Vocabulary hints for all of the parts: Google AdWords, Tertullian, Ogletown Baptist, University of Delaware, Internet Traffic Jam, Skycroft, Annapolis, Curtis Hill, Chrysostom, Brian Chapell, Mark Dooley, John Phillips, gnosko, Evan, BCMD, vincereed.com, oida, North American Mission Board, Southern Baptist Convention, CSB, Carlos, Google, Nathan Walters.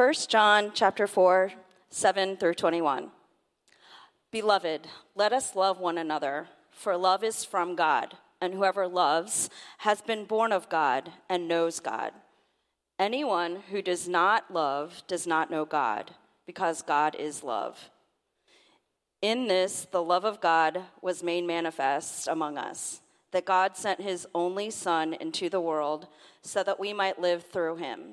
1 John chapter 4, 7 through 21. Beloved, let us love one another, for love is from God, and whoever loves has been born of God and knows God. Anyone who does not love does not know God, because God is love. In this, the love of God was made manifest among us, that God sent his only Son into the world so that we might live through him.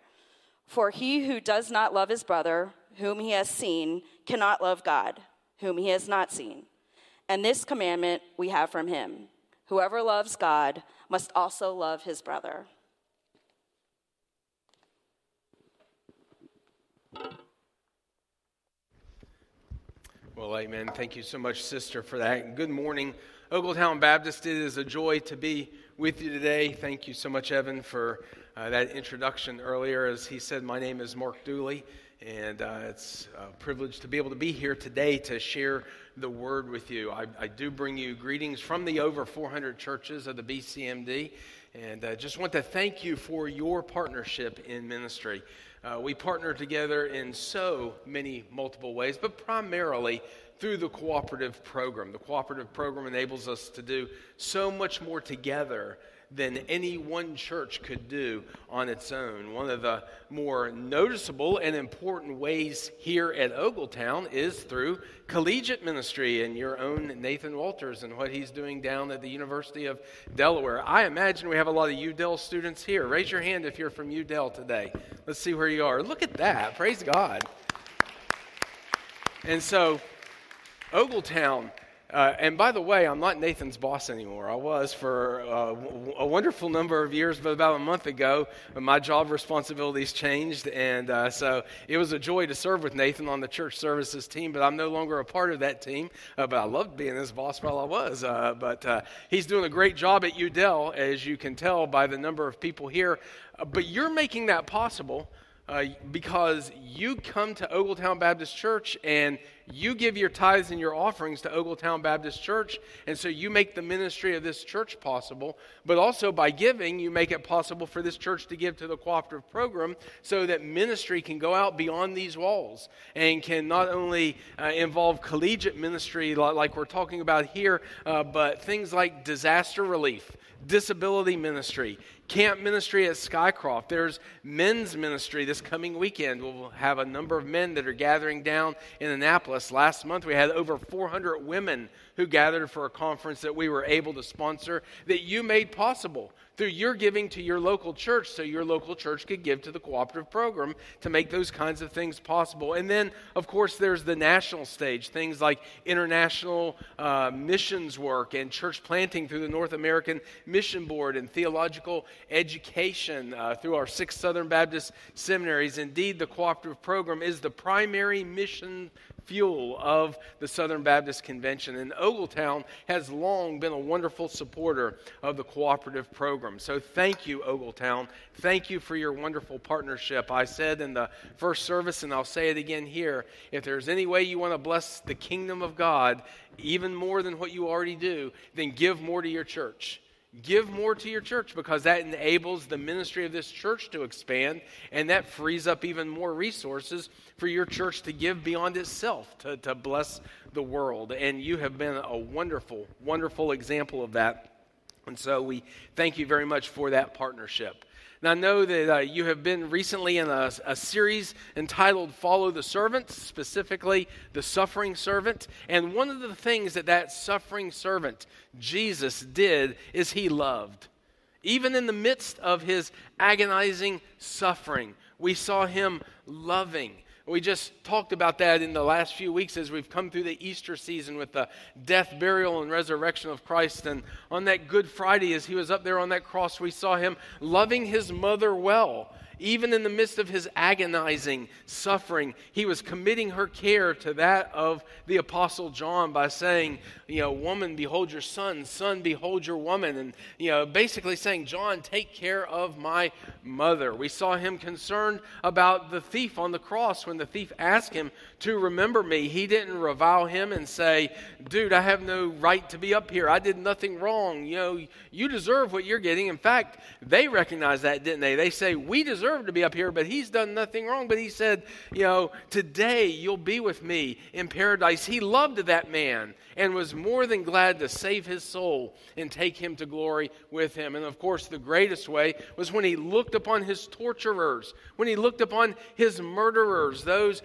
For he who does not love his brother, whom he has seen, cannot love God, whom he has not seen. And this commandment we have from him. Whoever loves God must also love his brother. Well, amen. Thank you so much, sister, for that. Good morning, Ogletown Baptist. It is a joy to be with you today. Thank you so much, Evan, for that introduction earlier. As he said, my name is Mark Dooley, and it's a privilege to be able to be here today to share the word with you. I do bring you greetings from the over 400 churches of the BCMD, and I just want to thank you for your partnership in ministry. We partner together in so many multiple ways, but primarily through the cooperative program. The cooperative program enables us to do so much more together than any one church could do on its own. One of the more noticeable and important ways here at Ogletown is through collegiate ministry and your own Nathan Walters and what he's doing down at the University of Delaware. I imagine we have a lot of UDel students here. Raise your hand if you're from UDel today. Let's see where you are. Look at that. Praise God. And so, Ogletown, and by the way, I'm not Nathan's boss anymore. I was for a wonderful number of years, but about a month ago, my job responsibilities changed, and so it was a joy to serve with Nathan on the church services team, but I'm no longer a part of that team, but I loved being his boss while I was. But he's doing a great job at UDel, as you can tell by the number of people here, but you're making that possible. Because you come to Ogletown Baptist Church and you give your tithes and your offerings to Ogletown Baptist Church, and so you make the ministry of this church possible, but also by giving, you make it possible for this church to give to the cooperative program so that ministry can go out beyond these walls and can not only involve collegiate ministry like we're talking about here, but things like disaster relief, disability ministry, camp ministry at Skycroft. There's men's ministry this coming weekend. We'll have a number of men that are gathering down in Annapolis. Last month we had over 400 women who gathered for a conference that we were able to sponsor that you made possible through your giving to your local church so your local church could give to the cooperative program to make those kinds of things possible. And then, of course, there's the national stage, things like international missions work and church planting through the North American Mission Board and theological education through our 6 Southern Baptist seminaries. Indeed, the cooperative program is the primary mission fuel of the Southern Baptist Convention, and Ogletown has long been a wonderful supporter of the cooperative program. program. So thank you, Ogletown. Thank you for your wonderful partnership. I said in the first service, and I'll say it again here, if there's any way you want to bless the kingdom of God even more than what you already do, then give more to your church. Give more to your church, because that enables the ministry of this church to expand, and that frees up even more resources for your church to give beyond itself to bless the world. And you have been a wonderful, wonderful example of that. And so we thank you very much for that partnership. Now, I know that you have been recently in a series entitled Follow the Servant, specifically the Suffering Servant. And one of the things that suffering servant, Jesus, did is he loved. Even in the midst of his agonizing suffering, we saw him loving. We just talked about that in the last few weeks as we've come through the Easter season with the death, burial, and resurrection of Christ. And on that Good Friday, as he was up there on that cross, we saw him loving his mother well. Even in the midst of his agonizing suffering, he was committing her care to that of the Apostle John by saying, woman, behold your son. Son, behold your woman. And, basically saying, John, take care of my mother. We saw him concerned about the thief on the cross when the thief asked him to remember me. He didn't revile him and say, dude, I have no right to be up here. I did nothing wrong. You deserve what you're getting. In fact, they recognized that, didn't they? They say, we deserve to be up here, but he's done nothing wrong. But he said, today you'll be with me in paradise. He loved that man and was more than glad to save his soul and take him to glory with him. And of course, the greatest way was when he looked upon his torturers, when he looked upon his murderers, those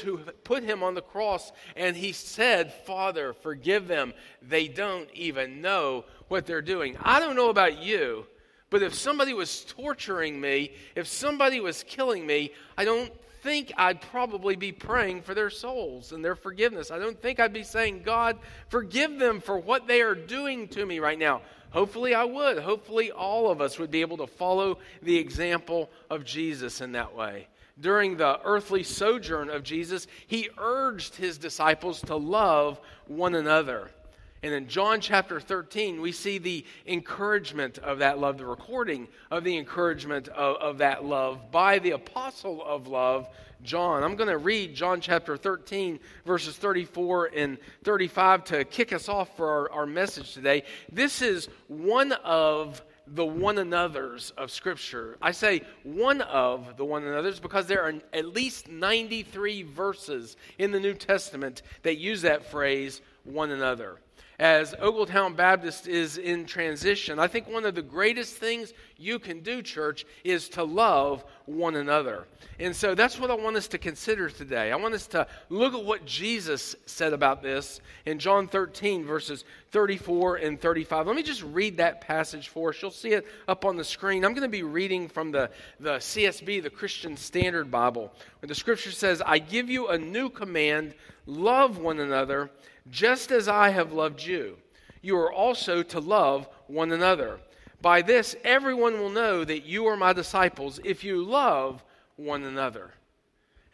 who put him on the cross, and he said, Father, forgive them. They don't even know what they're doing. I don't know about you, but if somebody was torturing me, if somebody was killing me, I don't think I'd probably be praying for their souls and their forgiveness. I don't think I'd be saying, God, forgive them for what they are doing to me right now. Hopefully I would. Hopefully all of us would be able to follow the example of Jesus in that way. During the earthly sojourn of Jesus, he urged his disciples to love one another. And in John chapter 13, we see the encouragement of that love, the recording of the encouragement of that love by the apostle of love, John. I'm going to read John chapter 13, verses 34 and 35 to kick us off for our message today. This is one of the one another's of Scripture. I say one of the one another's because there are at least 93 verses in the New Testament that use that phrase, one another. As Ogletown Baptist is in transition, I think one of the greatest things you can do, church, is to love one another. And so that's what I want us to consider today. I want us to look at what Jesus said about this in John 13, verses 34 and 35. Let me just read that passage for us. You'll see it up on the screen. I'm going to be reading from the CSB, the Christian Standard Bible, where the Scripture says, I give you a new command, love one another, just as I have loved you. You are also to love one another. By this, everyone will know that you are my disciples if you love one another.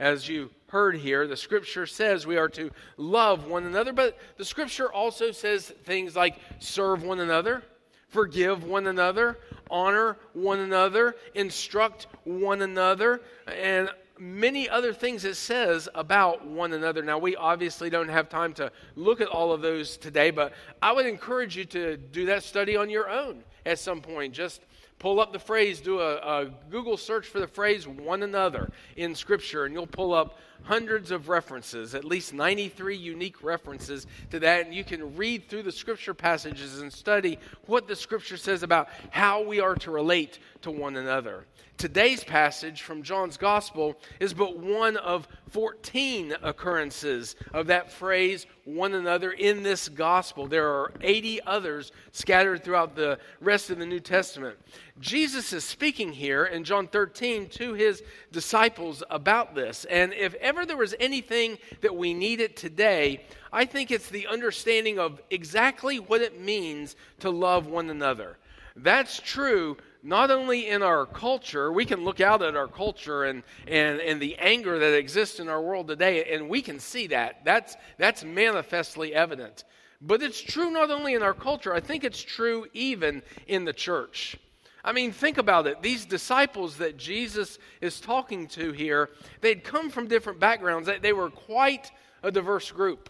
As you heard here, the Scripture says we are to love one another, but the Scripture also says things like serve one another, forgive one another, honor one another, instruct one another, and many other things it says about one another. Now, we obviously don't have time to look at all of those today, but I would encourage you to do that study on your own at some point. Just pull up the phrase, do a Google search for the phrase one another in Scripture, and you'll pull up hundreds of references, at least 93 unique references to that, and you can read through the Scripture passages and study what the Scripture says about how we are to relate to one another. Today's passage from John's Gospel is but one of 14 occurrences of that phrase, one another, in this Gospel. There are 80 others scattered throughout the rest of the New Testament. Jesus is speaking here in John 13 to his disciples about this, and if ever there was anything that we needed today, I think it's the understanding of exactly what it means to love one another. That's true not only in our culture. We can look out at our culture and the anger that exists in our world today, and we can see that. That's manifestly evident. But it's true not only in our culture. I think it's true even in the church. I mean, think about it. These disciples that Jesus is talking to here, they'd come from different backgrounds. They were quite a diverse group.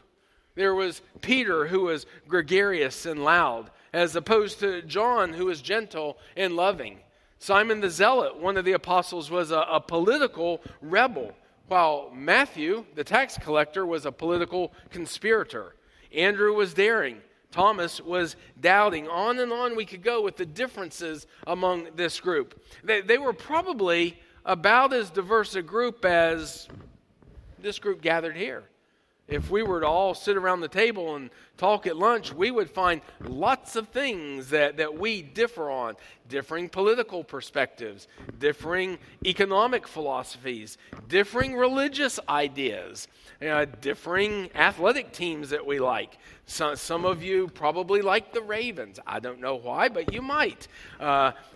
There was Peter, who was gregarious and loud, as opposed to John, who was gentle and loving. Simon the Zealot, one of the apostles, was a political rebel, while Matthew, the tax collector, was a political conspirator. Andrew was daring. Thomas was doubting. On and on we could go with the differences among this group. They were probably about as diverse a group as this group gathered here. If we were to all sit around the table and talk at lunch, we would find lots of things that we differ on. Differing political perspectives, differing economic philosophies, differing religious ideas, differing athletic teams that we like. Some of you probably like the Ravens. I don't know why, but you might.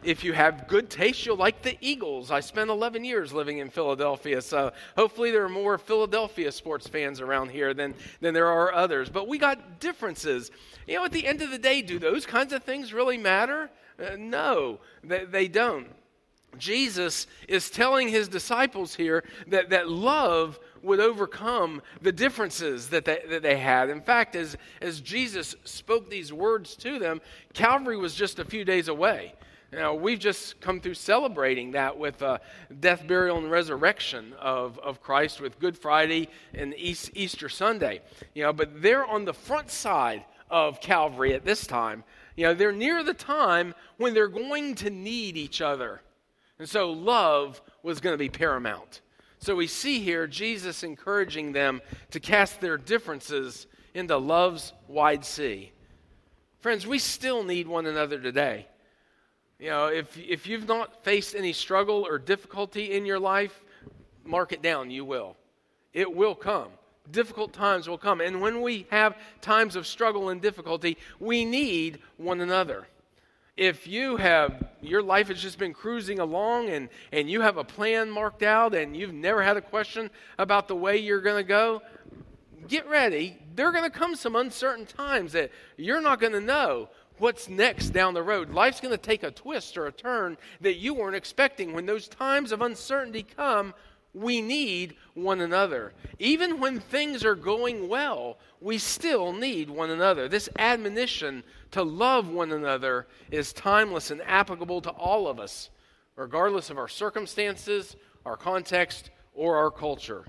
If you have good taste, you'll like the Eagles. I spent 11 years living in Philadelphia, so hopefully there are more Philadelphia sports fans around here than there are others. But we got differences. You know, at the end of the day, do those kinds of things really matter? No, they don't. Jesus is telling his disciples here that love would overcome the differences that they had. In fact, as Jesus spoke these words to them, Calvary was just a few days away. Now, we've just come through celebrating that with death, burial, and resurrection of Christ, with Good Friday and Easter Sunday. You know, but they're on the front side of Calvary at this time. You know, they're near the time when they're going to need each other. And so love was going to be paramount. So we see here Jesus encouraging them to cast their differences into love's wide sea. Friends, we still need one another today. You know, if you've not faced any struggle or difficulty in your life, mark it down, you will. It will come. Difficult times will come. And when we have times of struggle and difficulty, we need one another. If your life has just been cruising along and you have a plan marked out and you've never had a question about the way you're going to go, get ready. There are going to come some uncertain times that you're not going to know what's next down the road. Life's going to take a twist or a turn that you weren't expecting. When those times of uncertainty come, we need one another. Even when things are going well, we still need one another. This admonition to love one another is timeless and applicable to all of us, regardless of our circumstances, our context, or our culture.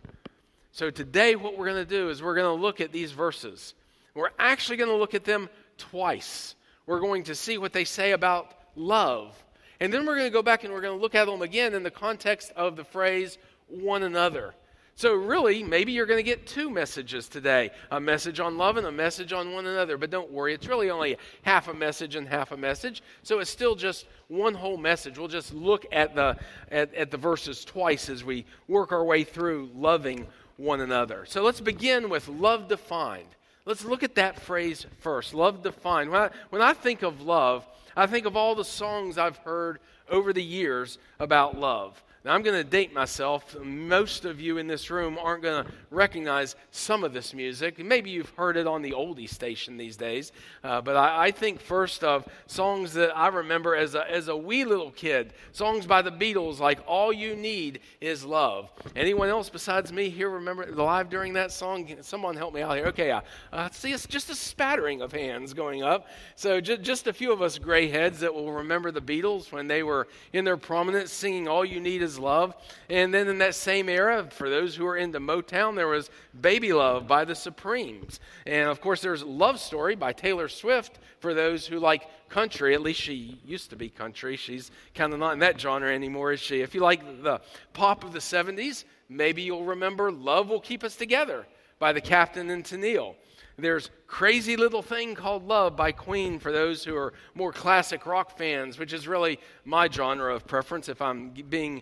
So today what we're going to do is we're going to look at these verses. We're actually going to look at them twice. We're going to see what they say about love. And then we're going to go back and we're going to look at them again in the context of the phrase one another. So really, maybe you're going to get two messages today, a message on love and a message on one another. But don't worry, it's really only half a message and half a message. So it's still just one whole message. We'll just look at the verses twice as we work our way through loving one another. So let's begin with love defined. Let's look at that phrase first, love defined. When I think of love, I think of all the songs I've heard over the years about love. Now, I'm going to date myself. Most of you in this room aren't going to recognize some of this music. Maybe you've heard it on the oldie station these days. But I think first of songs that I remember as a wee little kid. Songs by the Beatles like All You Need Is Love. Anyone else besides me here remember it live during that song? Someone help me out here. Okay, I see it's just a spattering of hands going up. So just a few of us gray heads that will remember the Beatles when they were in their prominence singing All You Need Is Love. And then in that same era, for those who are into Motown, there was Baby Love by the Supremes. And of course, there's Love Story by Taylor Swift for those who like country. At least she used to be country. She's kind of not in that genre anymore, is she? If you like the pop of the 70s, maybe you'll remember Love Will Keep Us Together by the Captain and Tennille. There's Crazy Little Thing Called Love by Queen for those who are more classic rock fans, which is really my genre of preference if I'm being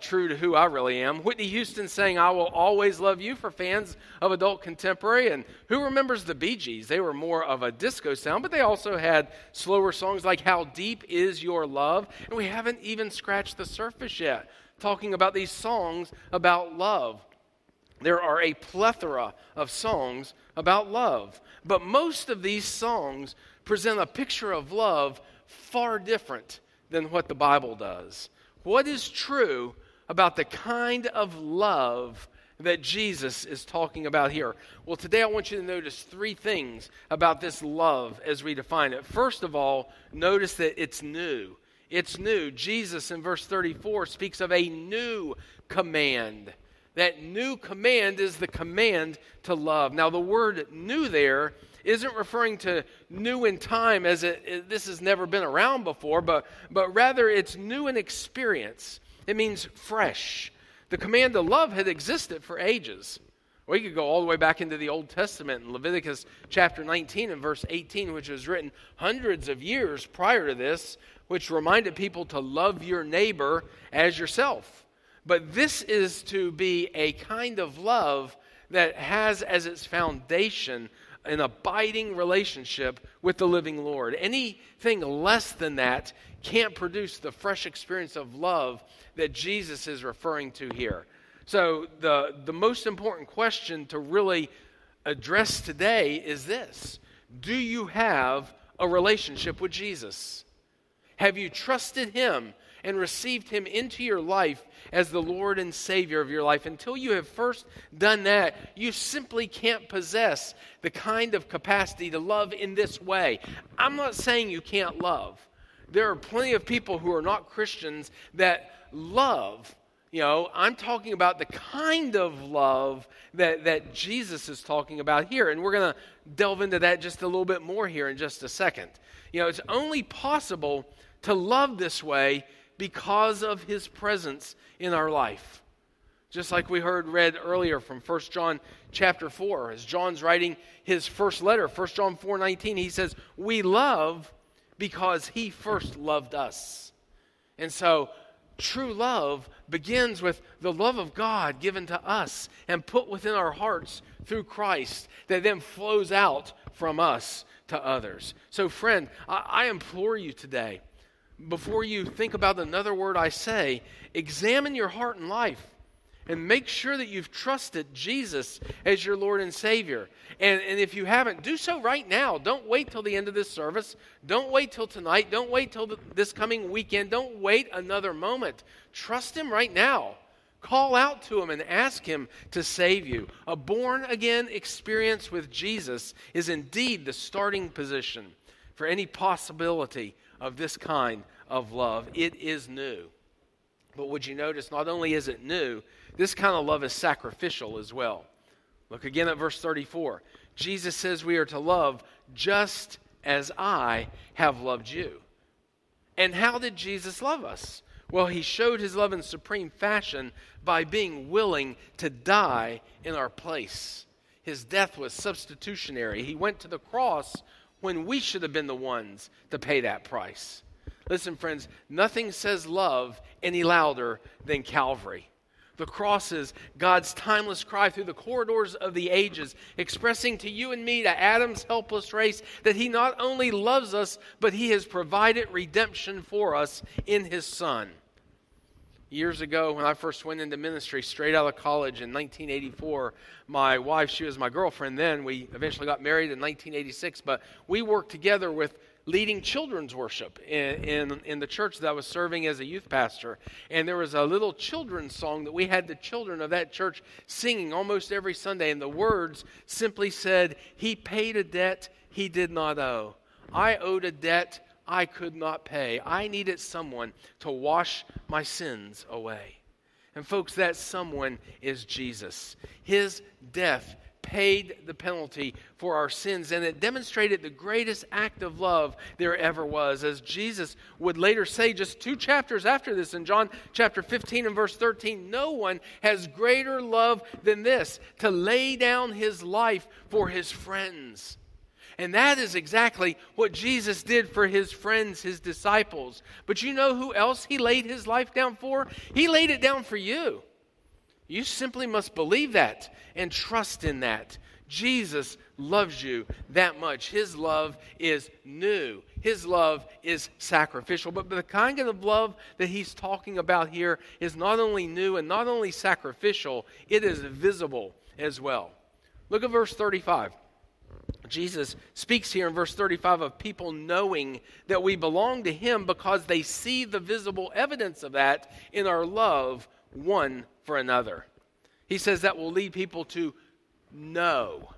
true to who I really am. Whitney Houston sang I Will Always Love You for fans of adult contemporary. And who remembers the Bee Gees? They were more of a disco sound, but they also had slower songs like How Deep Is Your Love? And we haven't even scratched the surface yet talking about these songs about love. There are a plethora of songs about love, but most of these songs present a picture of love far different than what the Bible does. What is true about the kind of love that Jesus is talking about here? Well, today I want you to notice three things about this love as we define it. First of all, notice that it's new. It's new. Jesus in verse 34 speaks of a new command. That new command is the command to love. Now, the word new there isn't referring to new in time as this has never been around before, but rather it's new in experience. It means fresh. The command to love had existed for ages. We could go all the way back into the Old Testament in Leviticus chapter 19 and verse 18, which was written hundreds of years prior to this, which reminded people to love your neighbor as yourself. But this is to be a kind of love that has as its foundation an abiding relationship with the living Lord. Anything less than that can't produce the fresh experience of love that Jesus is referring to here. So the most important question to really address today is this: do you have a relationship with Jesus? Have you trusted him and received him into your life as the Lord and Savior of your life? Until you have first done that, you simply can't possess the kind of capacity to love in this way. I'm not saying you can't love. There are plenty of people who are not Christians that love. You know, I'm talking about the kind of love that Jesus is talking about here. And we're going to delve into that just a little bit more here in just a second. You know, it's only possible to love this way because of his presence in our life. Just like we read earlier from 1 John chapter 4, as John's writing his first letter, 1 John 4:19, he says, "We love because he first loved us." And so true love begins with the love of God given to us and put within our hearts through Christ, that then flows out from us to others. So friend, I implore you today, before you think about another word I say, examine your heart and life and make sure that you've trusted Jesus as your Lord and Savior. And if you haven't, do so right now. Don't wait till the end of this service. Don't wait till tonight. Don't wait till this coming weekend. Don't wait another moment. Trust him right now. Call out to him and ask him to save you. A born-again experience with Jesus is indeed the starting position for any possibility of this kind of love. It is new. But would you notice, not only is it new, this kind of love is sacrificial as well. Look again at verse 34. Jesus says we are to love just as I have loved you. And how did Jesus love us? Well, he showed his love in supreme fashion by being willing to die in our place. His death was substitutionary. He went to the cross when we should have been the ones to pay that price. Listen, friends, nothing says love any louder than Calvary. The cross is God's timeless cry through the corridors of the ages, expressing to you and me, to Adam's helpless race, that he not only loves us, but he has provided redemption for us in his Son. Years ago, when I first went into ministry straight out of college in 1984, my wife, she was my girlfriend then. We eventually got married in 1986, but we worked together with leading children's worship in the church that I was serving as a youth pastor. And there was a little children's song that we had the children of that church singing almost every Sunday, and the words simply said, "He paid a debt he did not owe. I owed a debt I could not pay. I needed someone to wash my sins away." And folks, that someone is Jesus. His death paid the penalty for our sins, and it demonstrated the greatest act of love there ever was. As Jesus would later say just two chapters after this in John chapter 15 and verse 13, "No one has greater love than this, to lay down his life for his friends." And that is exactly what Jesus did for his friends, his disciples. But you know who else he laid his life down for? He laid it down for you. You simply must believe that and trust in that. Jesus loves you that much. His love is new. His love is sacrificial. But the kind of love that he's talking about here is not only new and not only sacrificial, it is visible as well. Look at verse 35. Jesus speaks here in verse 35 of people knowing that we belong to him because they see the visible evidence of that in our love one for another. He says that will lead people to know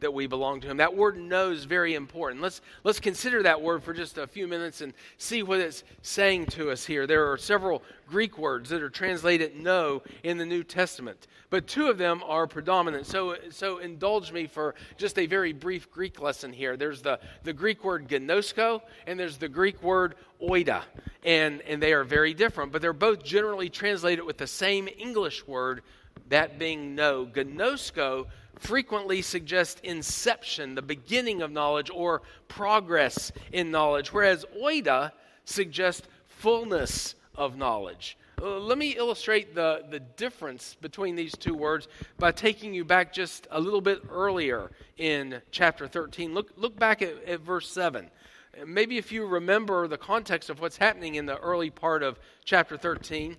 that we belong to him. That word know is very important. Let's consider that word for just a few minutes and see what it's saying to us here. There are several Greek words that are translated know in the New Testament, but two of them are predominant. So indulge me for just a very brief Greek lesson here. There's the Greek word gnosko and there's the Greek word oida, and they are very different, but they're both generally translated with the same English word, that being know. Gnosko frequently suggest inception, the beginning of knowledge, or progress in knowledge, whereas oida suggests fullness of knowledge. Let me illustrate the difference between these two words by taking you back just a little bit earlier in chapter 13. Look back at verse 7. Maybe if you remember the context of what's happening in the early part of chapter 13,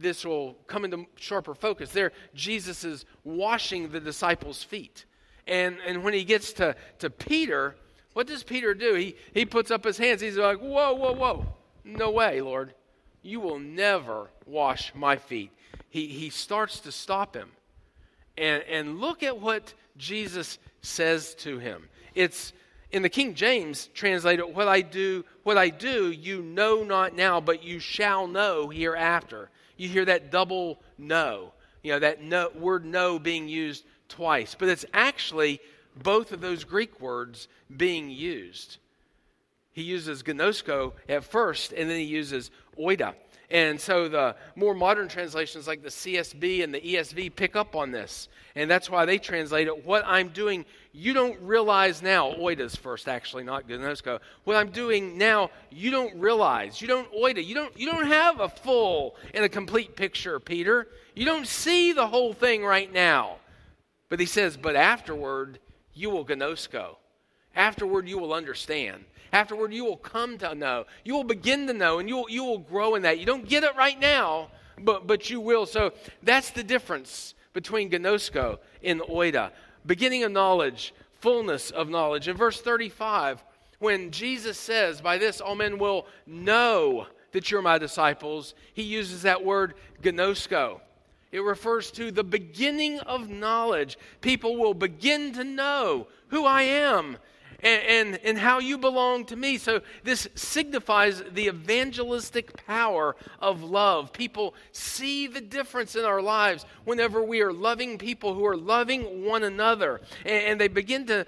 this will come into sharper focus. There, Jesus is washing the disciples' feet. And when he gets to Peter, what does Peter do? He puts up his hands. He's like, whoa. No way, Lord. You will never wash my feet. He starts to stop him. And look at what Jesus says to him. It's in the King James translated, what I do, you know not now, but you shall know hereafter. You hear that double know, that no, word know being used twice. But it's actually both of those Greek words being used. He uses gnosko at first, and then he uses oida. And so the more modern translations like the CSB and the ESV pick up on this. And that's why they translate it, what I'm doing, you don't realize now. Oida's first, actually, not gnosko. What I'm doing now, you don't realize. You don't oida. You don't have a full and a complete picture, Peter. You don't see the whole thing right now. But he says, but afterward, you will gnosko. Afterward, you will understand. Afterward, you will come to know. You will begin to know, and you will grow in that. You don't get it right now, but you will. So that's the difference between gnosko and oida. Beginning of knowledge, fullness of knowledge. In verse 35, when Jesus says, by this all men will know that you're my disciples, he uses that word gnosko. It refers to the beginning of knowledge. People will begin to know who I am and how you belong to me. So this signifies the evangelistic power of love. People see the difference in our lives whenever we are loving people who are loving one another. And they begin to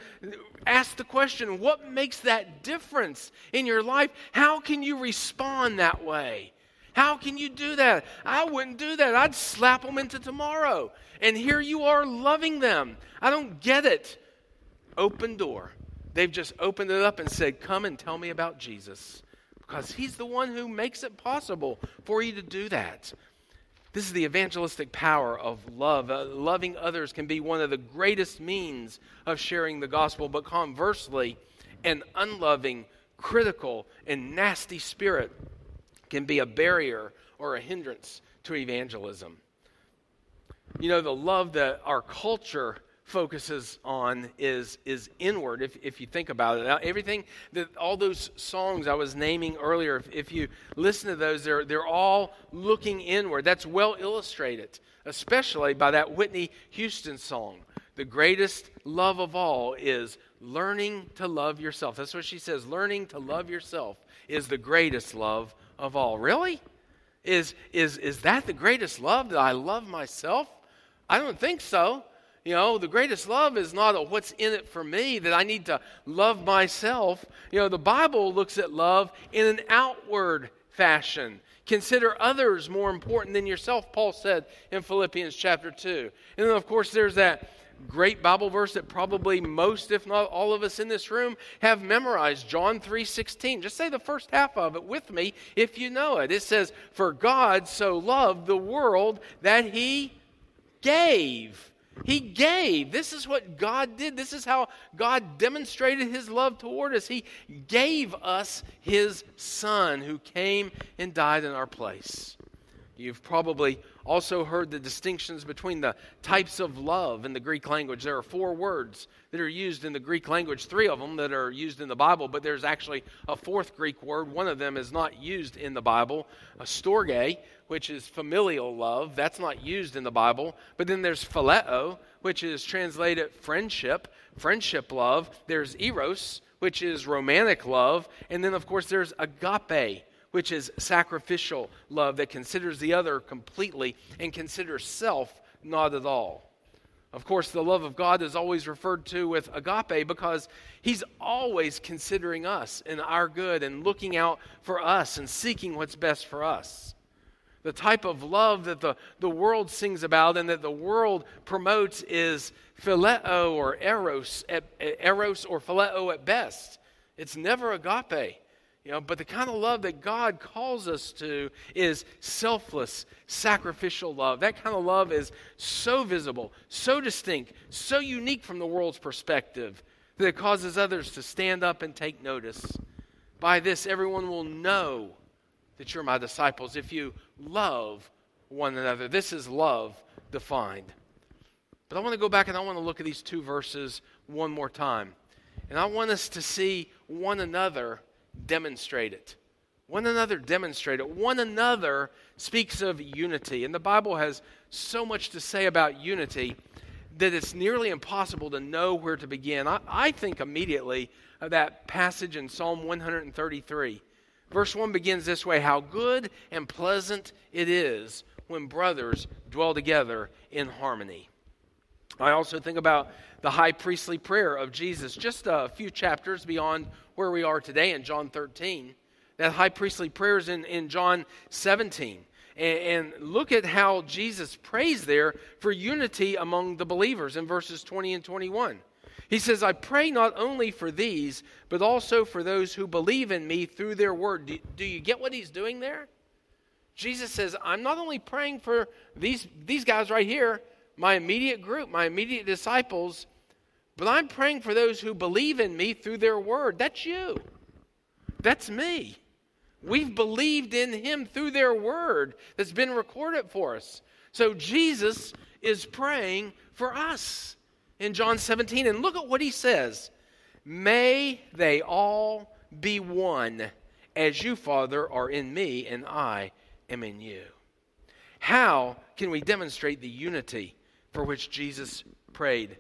ask the question, what makes that difference in your life? How can you respond that way? How can you do that? I wouldn't do that. I'd slap them into tomorrow. And here you are loving them. I don't get it. Open door. They've just opened it up and said, come and tell me about Jesus, because he's the one who makes it possible for you to do that. This is the evangelistic power of love. Loving others can be one of the greatest means of sharing the gospel, but conversely, an unloving, critical, and nasty spirit can be a barrier or a hindrance to evangelism. The love that our culture focuses on is inward, if you think about it. Now, everything that all those songs I was naming earlier, if you listen to those, they're all looking inward. That's well illustrated, especially by that Whitney Houston song. The greatest love of all is learning to love yourself. That's what she says. Learning to love yourself is the greatest love of all. Really? Is that the greatest love, that I love myself? I don't think so. The greatest love is not a what's in it for me, that I need to love myself. The Bible looks at love in an outward fashion. Consider others more important than yourself, Paul said in Philippians chapter 2. And then, of course, there's that great Bible verse that probably most, if not all of us in this room, have memorized, John 3:16. Just say the first half of it with me if you know it. It says, for God so loved the world that he gave. He gave. This is what God did. This is how God demonstrated his love toward us. He gave us his son who came and died in our place. You've probably also heard the distinctions between the types of love in the Greek language. There are four words that are used in the Greek language, three of them that are used in the Bible, but there's actually a fourth Greek word. One of them is not used in the Bible, a storge, which is familial love. That's not used in the Bible. But then there's phileo, which is translated friendship love. There's eros, which is romantic love. And then, of course, there's agape, which is sacrificial love that considers the other completely and considers self not at all. Of course, the love of God is always referred to with agape because he's always considering us and our good and looking out for us and seeking what's best for us. The type of love that the world sings about and that the world promotes is phileo or eros or phileo at best. It's never agape. You know, but the kind of love that God calls us to is selfless, sacrificial love. That kind of love is so visible, so distinct, so unique from the world's perspective that it causes others to stand up and take notice. By this, everyone will know that you're my disciples if you love one another. This is love defined. But I want to go back and I want to look at these two verses one more time. And I want us to see one another demonstrate it. One another demonstrate it. One another speaks of unity. And the Bible has so much to say about unity that it's nearly impossible to know where to begin. I think immediately of that passage in Psalm 133. Verse 1 begins this way, "How good and pleasant it is when brothers dwell together in harmony." I also think about the high priestly prayer of Jesus, just a few chapters beyond where we are today in John 13. That high priestly prayer is in John 17. And look at how Jesus prays there for unity among the believers in verses 20 and 21. He says, "I pray not only for these, but also for those who believe in me through their word." Do you get what he's doing there? Jesus says, I'm not only praying for these guys right here, my immediate group, my immediate disciples, but I'm praying for those who believe in me through their word. That's you. That's me. We've believed in him through their word that's been recorded for us. So Jesus is praying for us in John 17. And look at what he says. "May they all be one, as you, Father, are in me and I am in you." How can we demonstrate the unity for which Jesus prayed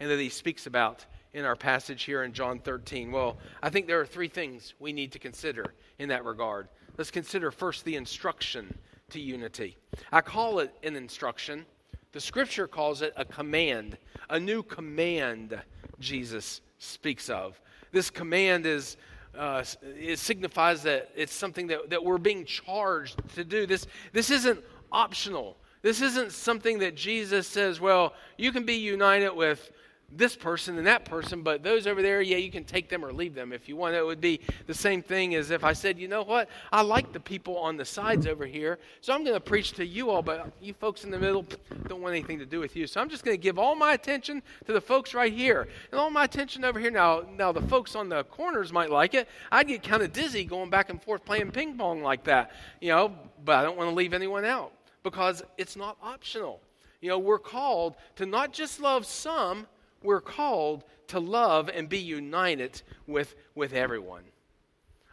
and that he speaks about in our passage here in John 13? Well, I think there are three things we need to consider in that regard. Let's consider first the instruction to unity. I call it an instruction. The scripture calls it a command, a new command Jesus speaks of. This command is it signifies that it's something that we're being charged to do. This isn't optional. This isn't something that Jesus says, well, you can be united with this person and that person, but those over there, yeah, you can take them or leave them if you want. It would be the same thing as if I said, you know what, I like the people on the sides over here, so I'm going to preach to you all, but you folks in the middle don't want anything to do with you, so I'm just going to give all my attention to the folks right here and all my attention over here. Now the folks on the corners might like it. I'd get kind of dizzy going back and forth playing ping pong like that, you know, but I don't want to leave anyone out. Because it's not optional. You know, we're called to not just love some, we're called to love and be united with everyone.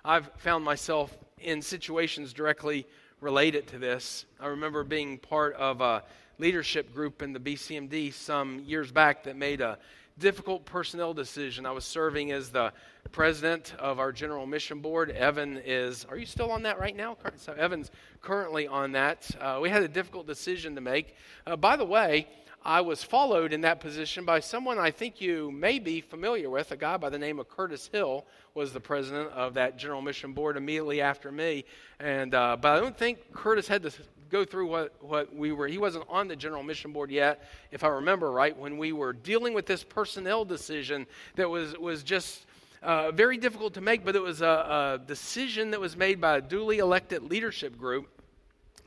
I've found myself in situations directly related to this. I remember being part of a leadership group in the BCMD some years back that made a difficult personnel decision. I was serving as the president of our General Mission Board. Evan is, are you still on that right now? So Evan's currently on that. We had a difficult decision to make. By the way, I was followed in that position by someone I think you may be familiar with. A guy by the name of Curtis Hill was the president of that General Mission Board immediately after me. And but I don't think Curtis had to go through what we were. He wasn't on the General Mission Board yet, if I remember right, when we were dealing with this personnel decision that was just very difficult to make, but it was a decision that was made by a duly elected leadership group.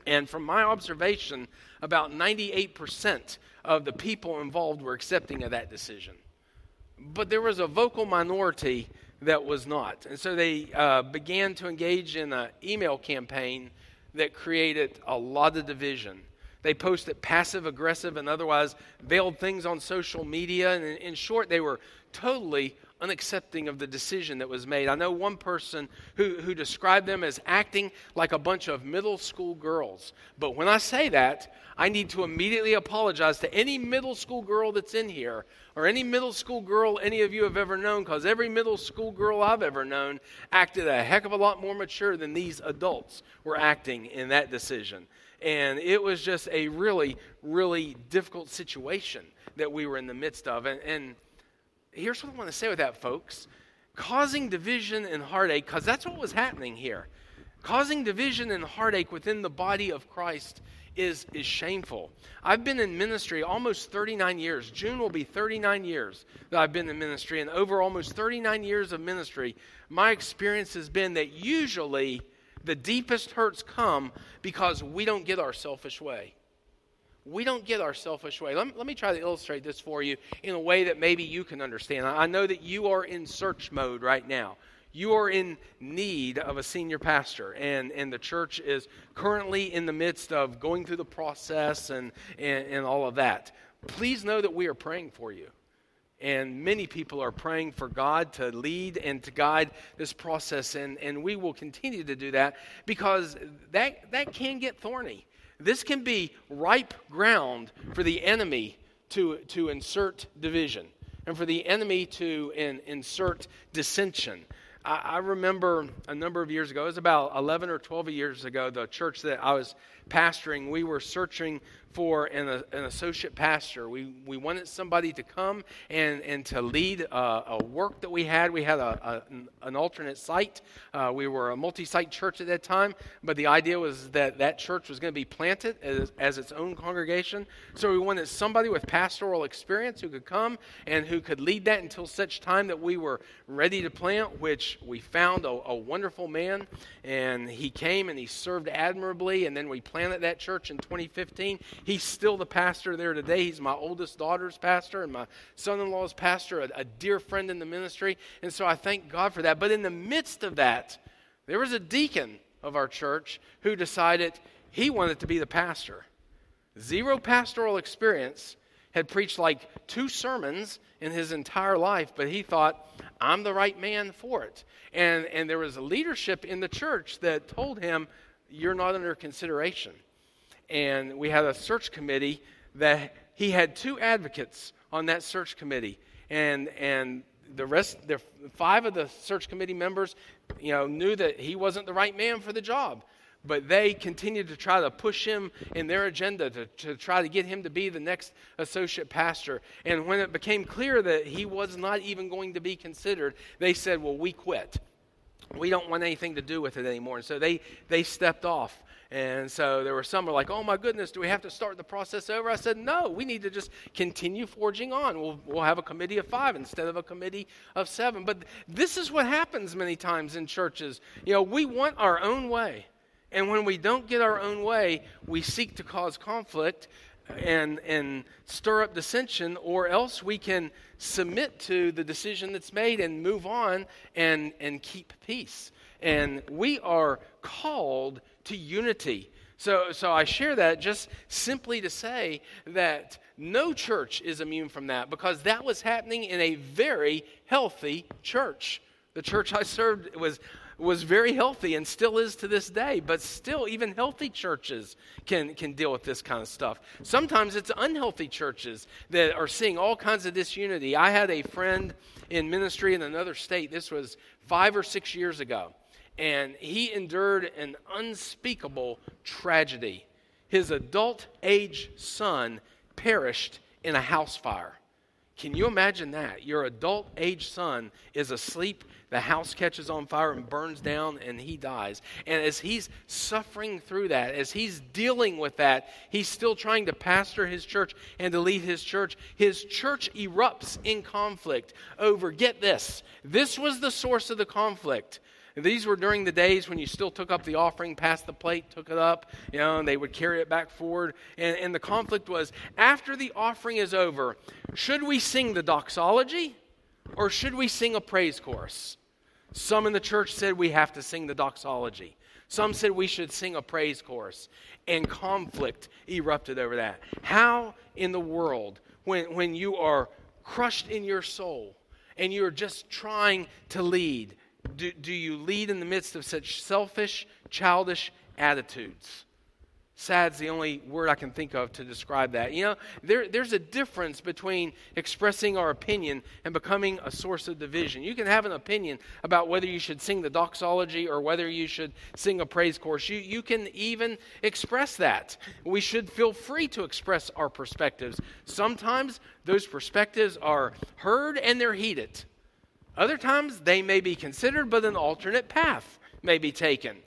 And from my observation, about 98% of the people involved were accepting of that decision. But there was a vocal minority that was not. And so they began to engage in an email campaign that created a lot of division. They posted passive, aggressive, and otherwise veiled things on social media. And in short, they were totally unaccepting of the decision that was made. I know one person who described them as acting like a bunch of middle school girls. But when I say that, I need to immediately apologize to any middle school girl that's in here, or any middle school girl any of you have ever known, because every middle school girl I've ever known acted a heck of a lot more mature than these adults were acting in that decision. And it was just a really, really difficult situation that we were in the midst of. And here's what I want to say with that, folks. Causing division and heartache, because that's what was happening here. Causing division and heartache within the body of Christ is shameful. I've been in ministry almost 39 years. June will be 39 years that I've been in ministry. And over almost 39 years of ministry, my experience has been that usually the deepest hurts come because we don't get our selfish way. We don't get our selfish way. Let me try to illustrate this for you in a way that maybe you can understand. I know that you are in search mode right now. You are in need of a senior pastor, and the church is currently in the midst of going through the process and all of that. Please know that we are praying for you. And many people are praying for God to lead and to guide this process, and we will continue to do that because that can get thorny. This can be ripe ground for the enemy to insert division and for the enemy to insert dissension. I remember a number of years ago, it was about 11 or 12 years ago, the church that I was pastoring, we were searching for an associate pastor. We wanted somebody to come and to lead a work that we had. We had an alternate site. We were a multi-site church at that time, but the idea was that church was going to be planted as its own congregation. So we wanted somebody with pastoral experience who could come and who could lead that until such time that we were ready to plant, which we found a wonderful man, and he came and he served admirably, and then we planted that church in 2015. He's still the pastor there today. He's my oldest daughter's pastor and my son-in-law's pastor, a dear friend in the ministry. And so I thank God for that. But in the midst of that, there was a deacon of our church who decided he wanted to be the pastor. Zero pastoral experience, had preached like 2 sermons in his entire life, but he thought, I'm the right man for it. And there was a leadership in the church that told him, you're not under consideration. And we had a search committee that he had 2 advocates on that search committee. And the rest, 5 of the search committee members, knew that he wasn't the right man for the job. But they continued to try to push him in their agenda to try to get him to be the next associate pastor. And when it became clear that he was not even going to be considered, they said, well, we quit. We don't want anything to do with it anymore. And so they stepped off. And so there were some who were like, oh my goodness, do we have to start the process over? I said, no, we need to just continue forging on. We'll have a committee of 5 instead of a committee of 7. But this is what happens many times in churches. We want our own way. And when we don't get our own way, we seek to cause conflict and stir up dissension, or else we can submit to the decision that's made and move on and keep peace. And we are called to unity. So I share that just simply to say that no church is immune from that, because that was happening in a very healthy church. The church I served was very healthy and still is to this day, but still even healthy churches can deal with this kind of stuff. Sometimes it's unhealthy churches that are seeing all kinds of disunity. I had a friend in ministry in another state. This was 5 or 6 years ago, and he endured an unspeakable tragedy. His adult age son perished in a house fire. Can you imagine that? Your adult age son is asleep, the house catches on fire and burns down, and he dies. And as he's suffering through that, as he's dealing with that, he's still trying to pastor his church and to lead his church. His church erupts in conflict over, get this, this was the source of the conflict. And these were during the days when you still took up the offering, passed the plate, took it up, and they would carry it back forward. And the conflict was, after the offering is over, should we sing the doxology or should we sing a praise chorus? Some in the church said we have to sing the doxology. Some said we should sing a praise chorus, and conflict erupted over that. How in the world, when you are crushed in your soul and you're just trying to lead, do you lead in the midst of such selfish, childish attitudes? Sad's the only word I can think of to describe that. You know, there's a difference between expressing our opinion and becoming a source of division. You can have an opinion about whether you should sing the doxology or whether you should sing a praise chorus. You can even express that. We should feel free to express our perspectives. Sometimes those perspectives are heard and they're heeded. Other times they may be considered, but an alternate path may be taken.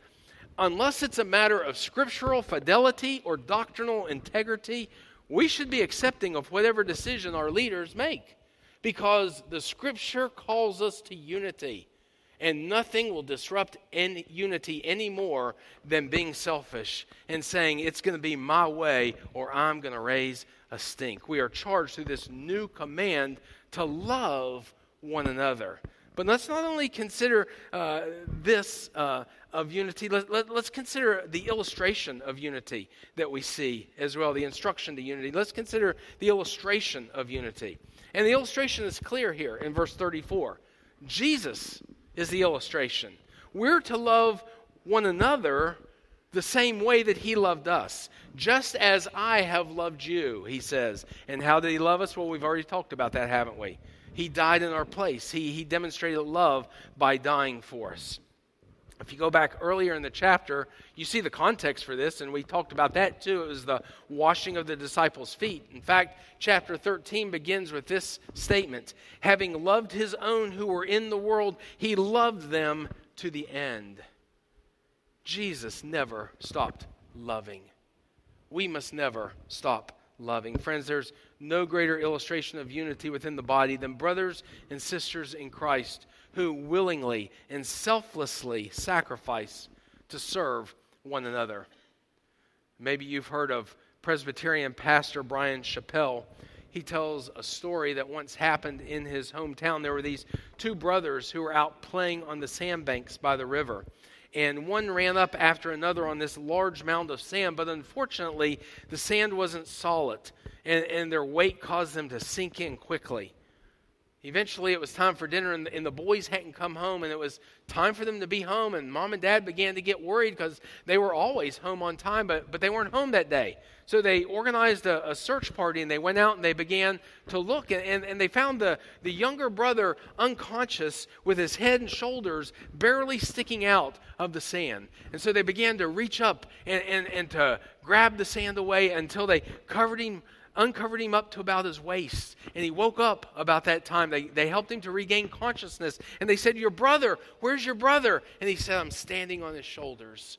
Unless it's a matter of scriptural fidelity or doctrinal integrity, we should be accepting of whatever decision our leaders make, because the scripture calls us to unity, and nothing will disrupt unity any more than being selfish and saying it's going to be my way or I'm going to raise a stink. We are charged through this new command to love one another. But let's not only consider this of unity, let's consider the illustration of unity that we see as well, the instruction to unity. Let's consider the illustration of unity. And the illustration is clear here in verse 34. Jesus is the illustration. We're to love one another the same way that he loved us. Just as I have loved you, he says. And how did he love us? Well, we've already talked about that, haven't we? He died in our place. He demonstrated love by dying for us. If you go back earlier in the chapter, you see the context for this, and we talked about that too. It was the washing of the disciples' feet. In fact, chapter 13 begins with this statement: having loved his own who were in the world, he loved them to the end. Jesus never stopped loving. We must never stop loving. Friends, there's no greater illustration of unity within the body than brothers and sisters in Christ who willingly and selflessly sacrifice to serve one another. Maybe you've heard of Presbyterian pastor Brian Chapell. He tells a story that once happened in his hometown. There were these two brothers who were out playing on the sandbanks by the river. And one ran up after another on this large mound of sand, but unfortunately, the sand wasn't solid, and their weight caused them to sink in quickly. Eventually, it was time for dinner, and the boys hadn't come home, and it was time for them to be home, and Mom and Dad began to get worried because they were always home on time, but they weren't home that day. So they organized a search party, and they went out, and they began to look, and they found the younger brother unconscious with his head and shoulders barely sticking out of the sand. And so they began to reach up and to grab the sand away until they uncovered him up to about his waist, and he woke up about that time. They helped him to regain consciousness, and they said, "Your brother, where's your brother?" And he said, "I'm standing on his shoulders."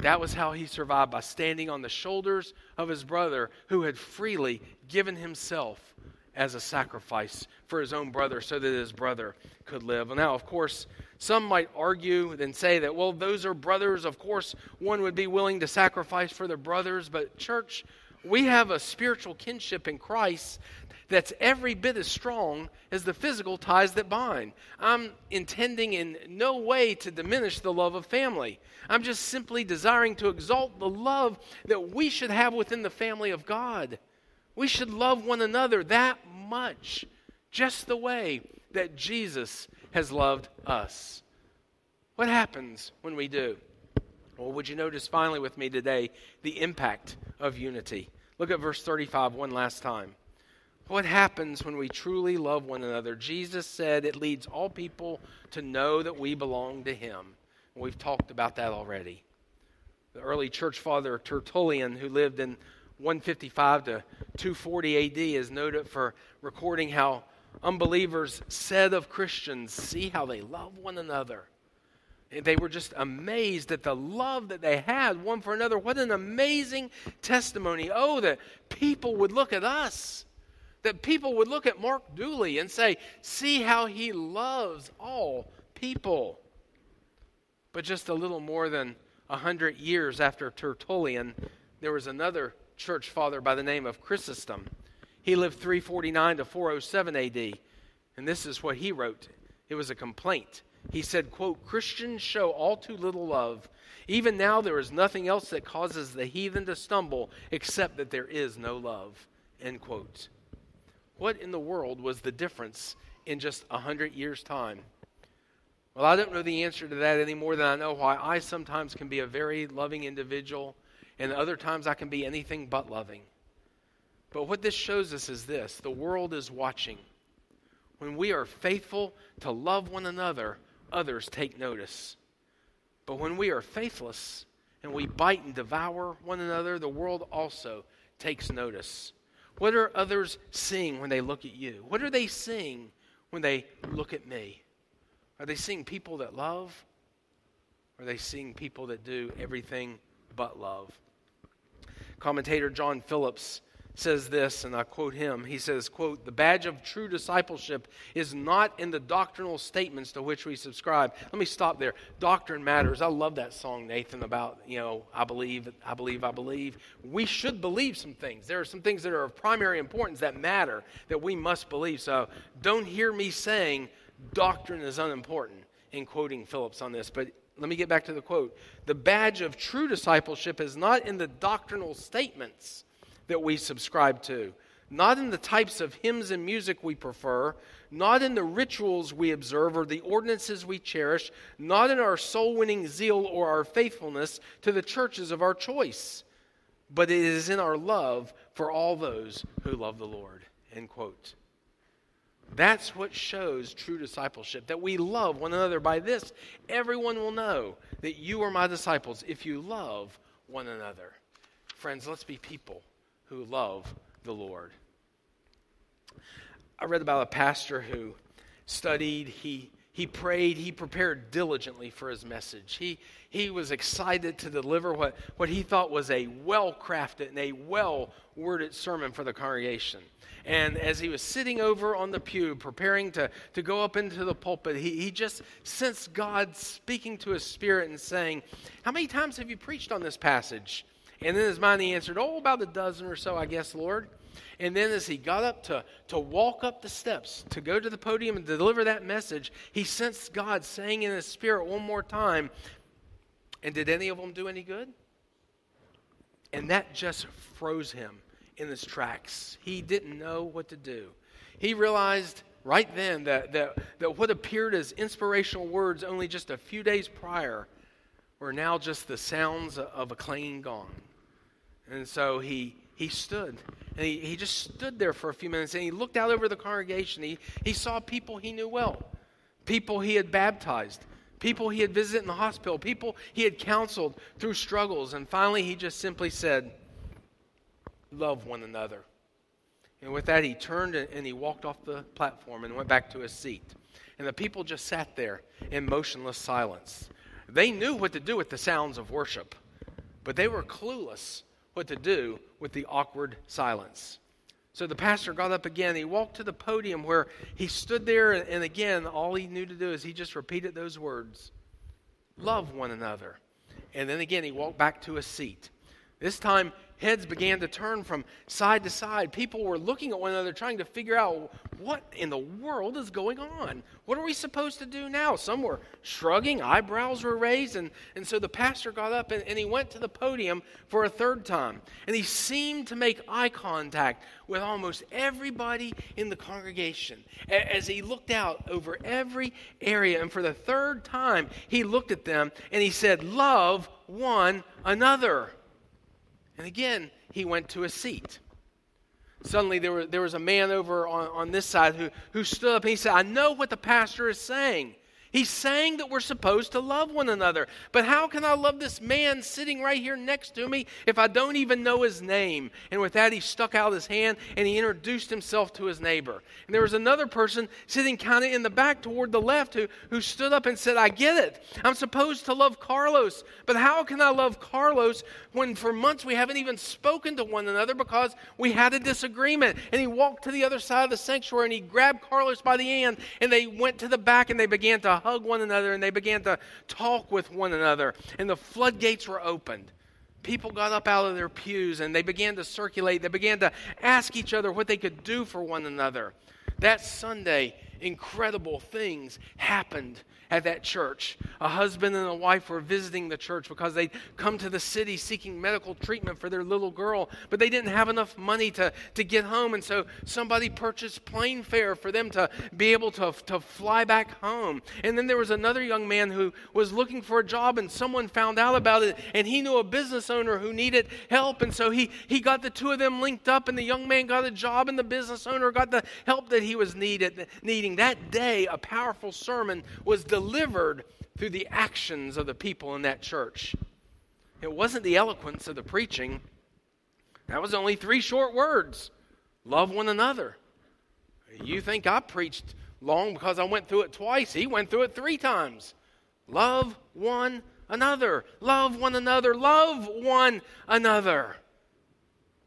That was how he survived, by standing on the shoulders of his brother who had freely given himself as a sacrifice for his own brother so that his brother could live. And now, of course, some might argue and say that, well, those are brothers. Of course, one would be willing to sacrifice for their brothers, but church, we have a spiritual kinship in Christ that's every bit as strong as the physical ties that bind. I'm intending in no way to diminish the love of family. I'm just simply desiring to exalt the love that we should have within the family of God. We should love one another that much, just the way that Jesus has loved us. What happens when we do? Well, would you notice finally with me today the impact of unity? Look at verse 35 one last time. What happens when we truly love one another? Jesus said it leads all people to know that we belong to him. And we've talked about that already. The early church father Tertullian, who lived in 155 to 240 AD, is noted for recording how unbelievers said of Christians, "See how they love one another." They were just amazed at the love that they had one for another. What an amazing testimony. Oh, that people would look at us, that people would look at Mark Dooley and say, "See how he loves all people." But just a little more than 100 years after Tertullian, there was another church father by the name of Chrysostom. He lived 349 to 407 AD, and this is what he wrote. It was a complaint. He said, quote, Christians show all too little love. Even now there is nothing else that causes the heathen to stumble except that there is no love, end quote. What in the world was the difference in just 100 years' time? Well, I don't know the answer to that any more than I know why I sometimes can be a very loving individual and other times I can be anything but loving. But what this shows us is this. The world is watching. When we are faithful to love one another, others take notice. But when we are faithless and we bite and devour one another, the world also takes notice. What are others seeing when they look at you? What are they seeing when they look at me? Are they seeing people that love? Are they seeing people that do everything but love? Commentator John Phillips says this, and I quote him. He says, quote, the badge of true discipleship is not in the doctrinal statements to which we subscribe. Let me stop there. Doctrine matters. I love that song, Nathan, about, I believe. We should believe some things. There are some things that are of primary importance that matter that we must believe. So don't hear me saying doctrine is unimportant in quoting Phillips on this, but let me get back to the quote. The badge of true discipleship is not in the doctrinal statements that we subscribe to, not in the types of hymns and music we prefer, not in the rituals we observe or the ordinances we cherish, not in our soul-winning zeal or our faithfulness to the churches of our choice, but it is in our love for all those who love the Lord, end quote. That's what shows true discipleship, that we love one another. By this, everyone will know that you are my disciples if you love one another. Friends, let's be people who love the Lord. I read about a pastor who studied, he prayed, he prepared diligently for his message. He was excited to deliver what he thought was a well-crafted and a well-worded sermon for the congregation. And as he was sitting over on the pew, preparing to go up into the pulpit, he just sensed God speaking to his spirit and saying, how many times have you preached on this passage? And in his mind he answered, about a dozen or so, I guess, Lord. And then as he got up to walk up the steps, to go to the podium and deliver that message, he sensed God saying in his spirit one more time, and did any of them do any good? And that just froze him in his tracks. He didn't know what to do. He realized right then that what appeared as inspirational words only just a few days prior were now just the sounds of a clanging gong. And so he stood, and he just stood there for a few minutes, and he looked out over the congregation. He saw people he knew well, people he had baptized, people he had visited in the hospital, people he had counseled through struggles, and finally he just simply said, love one another. And with that he turned and he walked off the platform and went back to his seat. And the people just sat there in motionless silence. They knew what to do with the sounds of worship, but they were clueless what to do with the awkward silence. So the pastor got up again. He walked to the podium where he stood there, and again, all he knew to do is he just repeated those words, love one another. And then again, he walked back to his seat. This time, heads began to turn from side to side. People were looking at one another, trying to figure out what in the world is going on. What are we supposed to do now? Some were shrugging, eyebrows were raised, and so the pastor got up and he went to the podium for a third time. And he seemed to make eye contact with almost everybody in the congregation as he looked out over every area. And for the third time, he looked at them and he said, love one another. And again, he went to a seat. Suddenly, there was a man over on this side who stood up and he said, I know what the pastor is saying. He's saying that we're supposed to love one another. But how can I love this man sitting right here next to me if I don't even know his name? And with that, he stuck out his hand and he introduced himself to his neighbor. And there was another person sitting kind of in the back toward the left who stood up and said, I get it. I'm supposed to love Carlos. But how can I love Carlos when for months we haven't even spoken to one another because we had a disagreement? And he walked to the other side of the sanctuary and he grabbed Carlos by the hand and they went to the back and they began to hug one another and they began to talk with one another, and the floodgates were opened. People got up out of their pews and they began to circulate. They began to ask each other what they could do for one another. That Sunday incredible things happened at that church. A husband and a wife were visiting the church because they'd come to the city seeking medical treatment for their little girl, but they didn't have enough money to get home, and so somebody purchased plane fare for them to be able to fly back home. And then there was another young man who was looking for a job, and someone found out about it, and he knew a business owner who needed help, and so he got the two of them linked up, and the young man got a job, and the business owner got the help that he was needing. That day, a powerful sermon was delivered through the actions of the people in that church. It wasn't the eloquence of the preaching. That was only 3 short words. Love one another. You think I preached long because I went through it twice. He went through it 3 times. Love one another. Love one another. Love one another.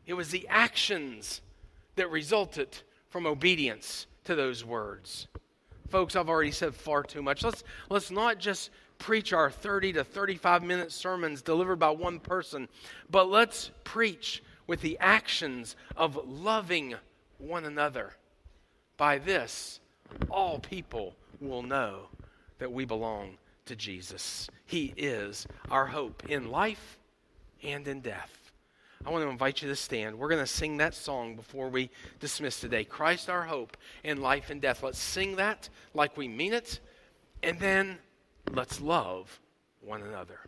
It was the actions that resulted from obedience to those words. Folks, I've already said far too much. Let's not just preach our 30 to 35-minute sermons delivered by one person, but let's preach with the actions of loving one another. By this, all people will know that we belong to Jesus. He is our hope in life and in death. I want to invite you to stand. We're going to sing that song before we dismiss today. Christ, our hope in life and death. Let's sing that like we mean it, and then let's love one another.